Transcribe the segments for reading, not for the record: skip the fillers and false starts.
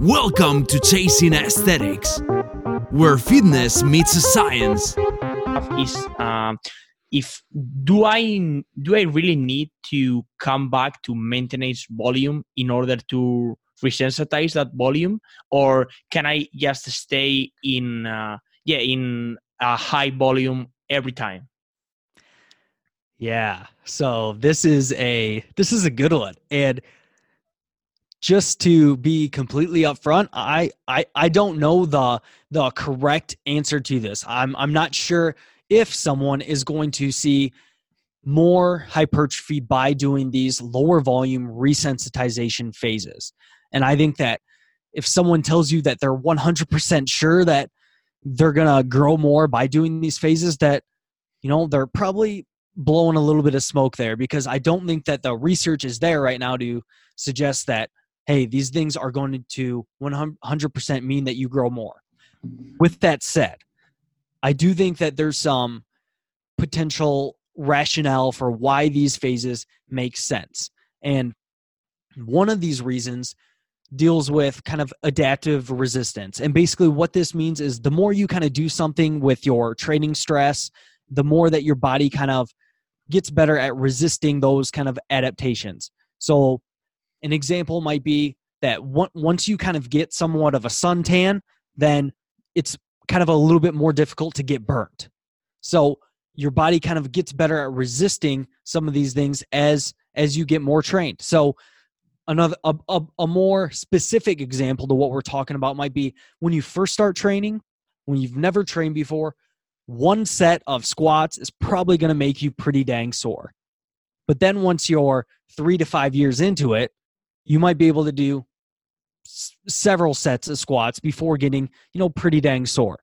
Welcome to Chasing Aesthetics, where fitness meets science. Do I really need to come back to maintenance volume in order to resensitize that volume, or can I just stay in a high volume every time? Yeah. So this is a good one. And just to be completely upfront, I don't know the correct answer to this. I'm not sure if someone is going to see more hypertrophy by doing these lower volume resensitization phases. And I think that if someone tells you that they're 100% sure that they're going to grow more by doing these phases, that, you know, they're probably blowing a little bit of smoke there, because I don't think that the research is there right now to suggest that, hey, these things are going to 100% mean that you grow more. With that said, I do think that there's some potential rationale for why these phases make sense. And one of these reasons deals with kind of adaptive resistance. And basically what this means is the more you kind of do something with your training stress, the more that your body kind of gets better at resisting those kind of adaptations. So an example might be that once you kind of get somewhat of a suntan, then it's kind of a little bit more difficult to get burnt. So your body kind of gets better at resisting some of these things as you get more trained. So a more specific example to what we're talking about might be when you first start training, when you've never trained before, one set of squats is probably going to make you pretty dang sore. But then once you're 3 to 5 years into it, you might be able to do several sets of squats before getting, you know, pretty dang sore.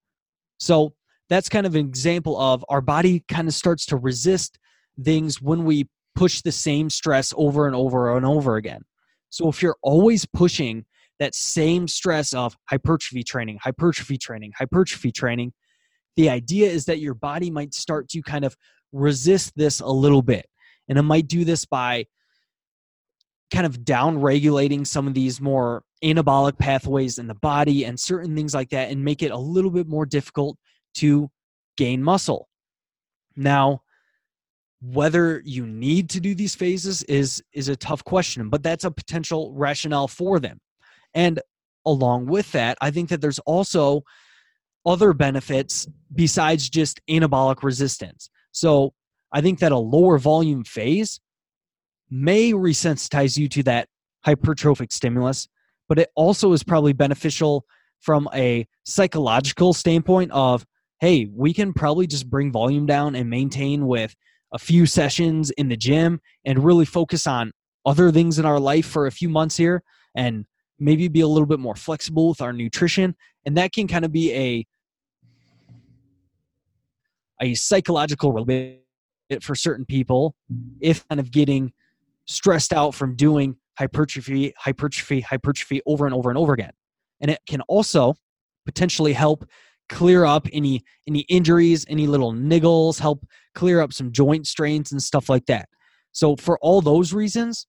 So that's kind of an example of our body kind of starts to resist things when we push the same stress over and over and over again. So if you're always pushing that same stress of hypertrophy training, the idea is that your body might start to kind of resist this a little bit. And it might do this by kind of down-regulating some of these more anabolic pathways in the body and certain things like that, and make it a little bit more difficult to gain muscle. Now, whether you need to do these phases is a tough question, but that's a potential rationale for them. And along with that, I think that there's also other benefits besides just anabolic resistance. So I think that a lower volume phase may resensitize you to that hypertrophic stimulus, but it also is probably beneficial from a psychological standpoint of, hey, we can probably just bring volume down and maintain with a few sessions in the gym and really focus on other things in our life for a few months here, and maybe be a little bit more flexible with our nutrition. And that can kind of be a psychological relief for certain people if kind of getting stressed out from doing hypertrophy over and over and over again. And it can also potentially help clear up any injuries, any little niggles, help clear up some joint strains and stuff like that. So for all those reasons,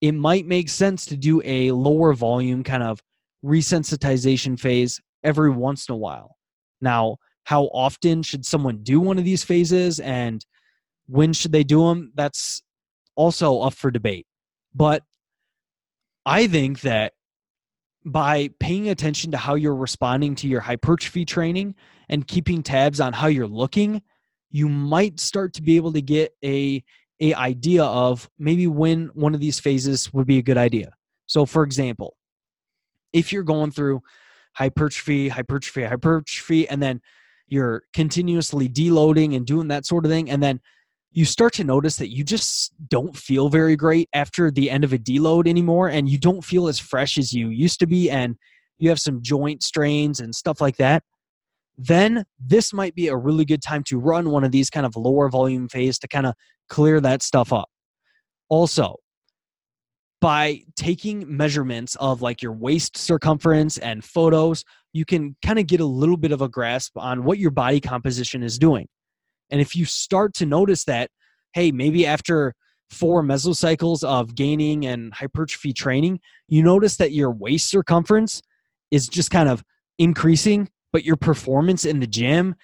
it might make sense to do a lower volume kind of resensitization phase every once in a while. Now, how often should someone do one of these phases and when should they do them? That's also up for debate. But I think that by paying attention to how you're responding to your hypertrophy training and keeping tabs on how you're looking, you might start to be able to get a idea of maybe when one of these phases would be a good idea. So for example, if you're going through hypertrophy, and then you're continuously deloading and doing that sort of thing, and then you start to notice that you just don't feel very great after the end of a deload anymore, and you don't feel as fresh as you used to be, and you have some joint strains and stuff like that, then this might be a really good time to run one of these kind of lower volume phase to kind of clear that stuff up. Also, by taking measurements of like your waist circumference and photos, you can kind of get a little bit of a grasp on what your body composition is doing. And if you start to notice that, hey, maybe after 4 mesocycles of gaining and hypertrophy training, you notice that your waist circumference is just kind of increasing, but your performance in the gym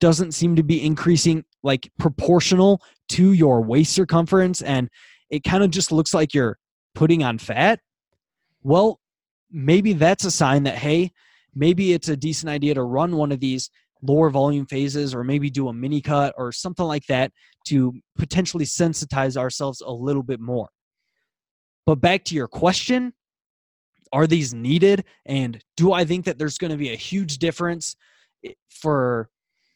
doesn't seem to be increasing like proportional to your waist circumference. And it kind of just looks like you're putting on fat. Well, maybe that's a sign that, hey, maybe it's a decent idea to run one of these lower volume phases, or maybe do a mini cut or something like that to potentially sensitize ourselves a little bit more. But back to your question, are these needed? And do I think that there's going to be a huge difference for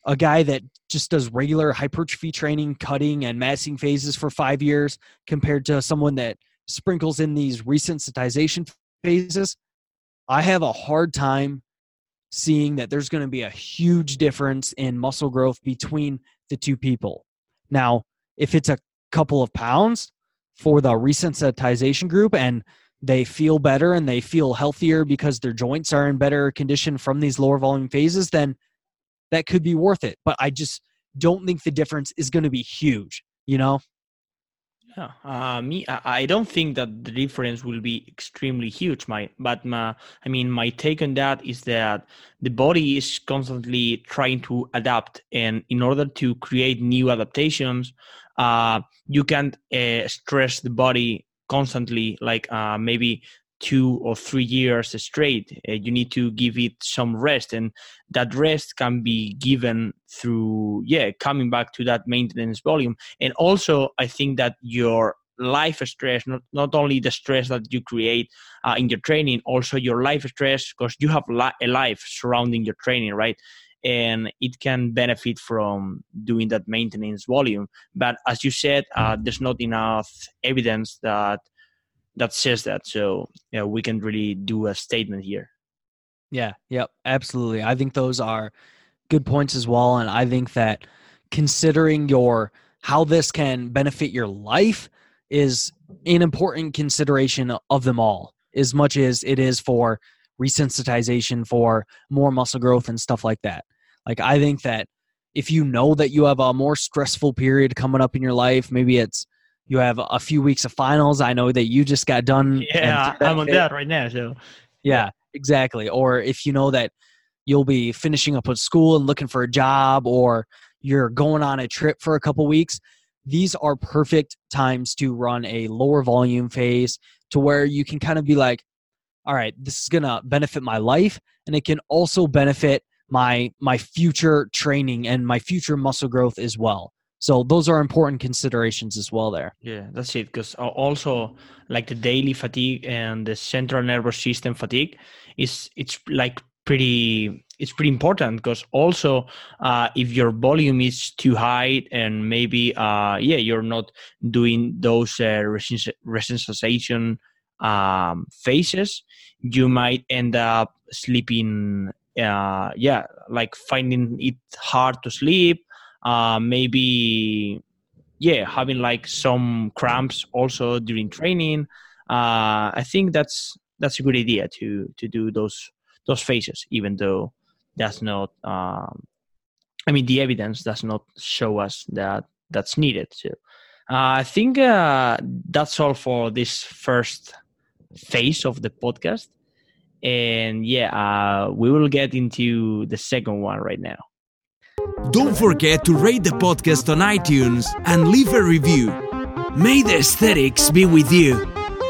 a guy that just does regular hypertrophy training, cutting and massing phases for 5 years compared to someone that sprinkles in these resensitization phases? I have a hard time seeing that there's going to be a huge difference in muscle growth between the two people. Now, if it's a couple of pounds for the resensitization group and they feel better and they feel healthier because their joints are in better condition from these lower volume phases, then that could be worth it. But I just don't think the difference is going to be huge, you know? Yeah, I don't think that the difference will be extremely huge. My take on that is that the body is constantly trying to adapt, and in order to create new adaptations, you can't stress the body constantly, like maybe 2 or 3 years straight. You need to give it some rest, and that rest can be given through coming back to that maintenance volume. And also I think that your life stress, not only the stress that you create in your training, also your life stress, because you have a life surrounding your training, right? And it can benefit from doing that maintenance volume. But as you said, there's not enough evidence that says that. So we can really do a statement here. Yeah. Yep. Absolutely. I think those are good points as well. And I think that considering how this can benefit your life is an important consideration of them all, as much as it is for resensitization, for more muscle growth and stuff like that. Like, I think that if you know that you have a more stressful period coming up in your life, maybe it's, you have a few weeks of finals. I know that you just got done. Yeah, I'm on that right now. So, yeah, exactly. Or if you know that you'll be finishing up with school and looking for a job, or you're going on a trip for a couple weeks, these are perfect times to run a lower volume phase to where you can kind of be like, all right, this is going to benefit my life, and it can also benefit my future training and my future muscle growth as well. So those are important considerations as well there. Yeah, that's it. Because also, like, the daily fatigue and the central nervous system fatigue is pretty important, because also if your volume is too high and maybe you're not doing those resensitization phases, you might end up sleeping. Like finding it hard to sleep. Having like some cramps also during training. I think that's a good idea to do those phases, even though that's not. The evidence does not show us that that's needed. So I think that's all for this first phase of the podcast, and we will get into the second one right now. Don't forget to rate the podcast on iTunes and leave a review. May the aesthetics be with you.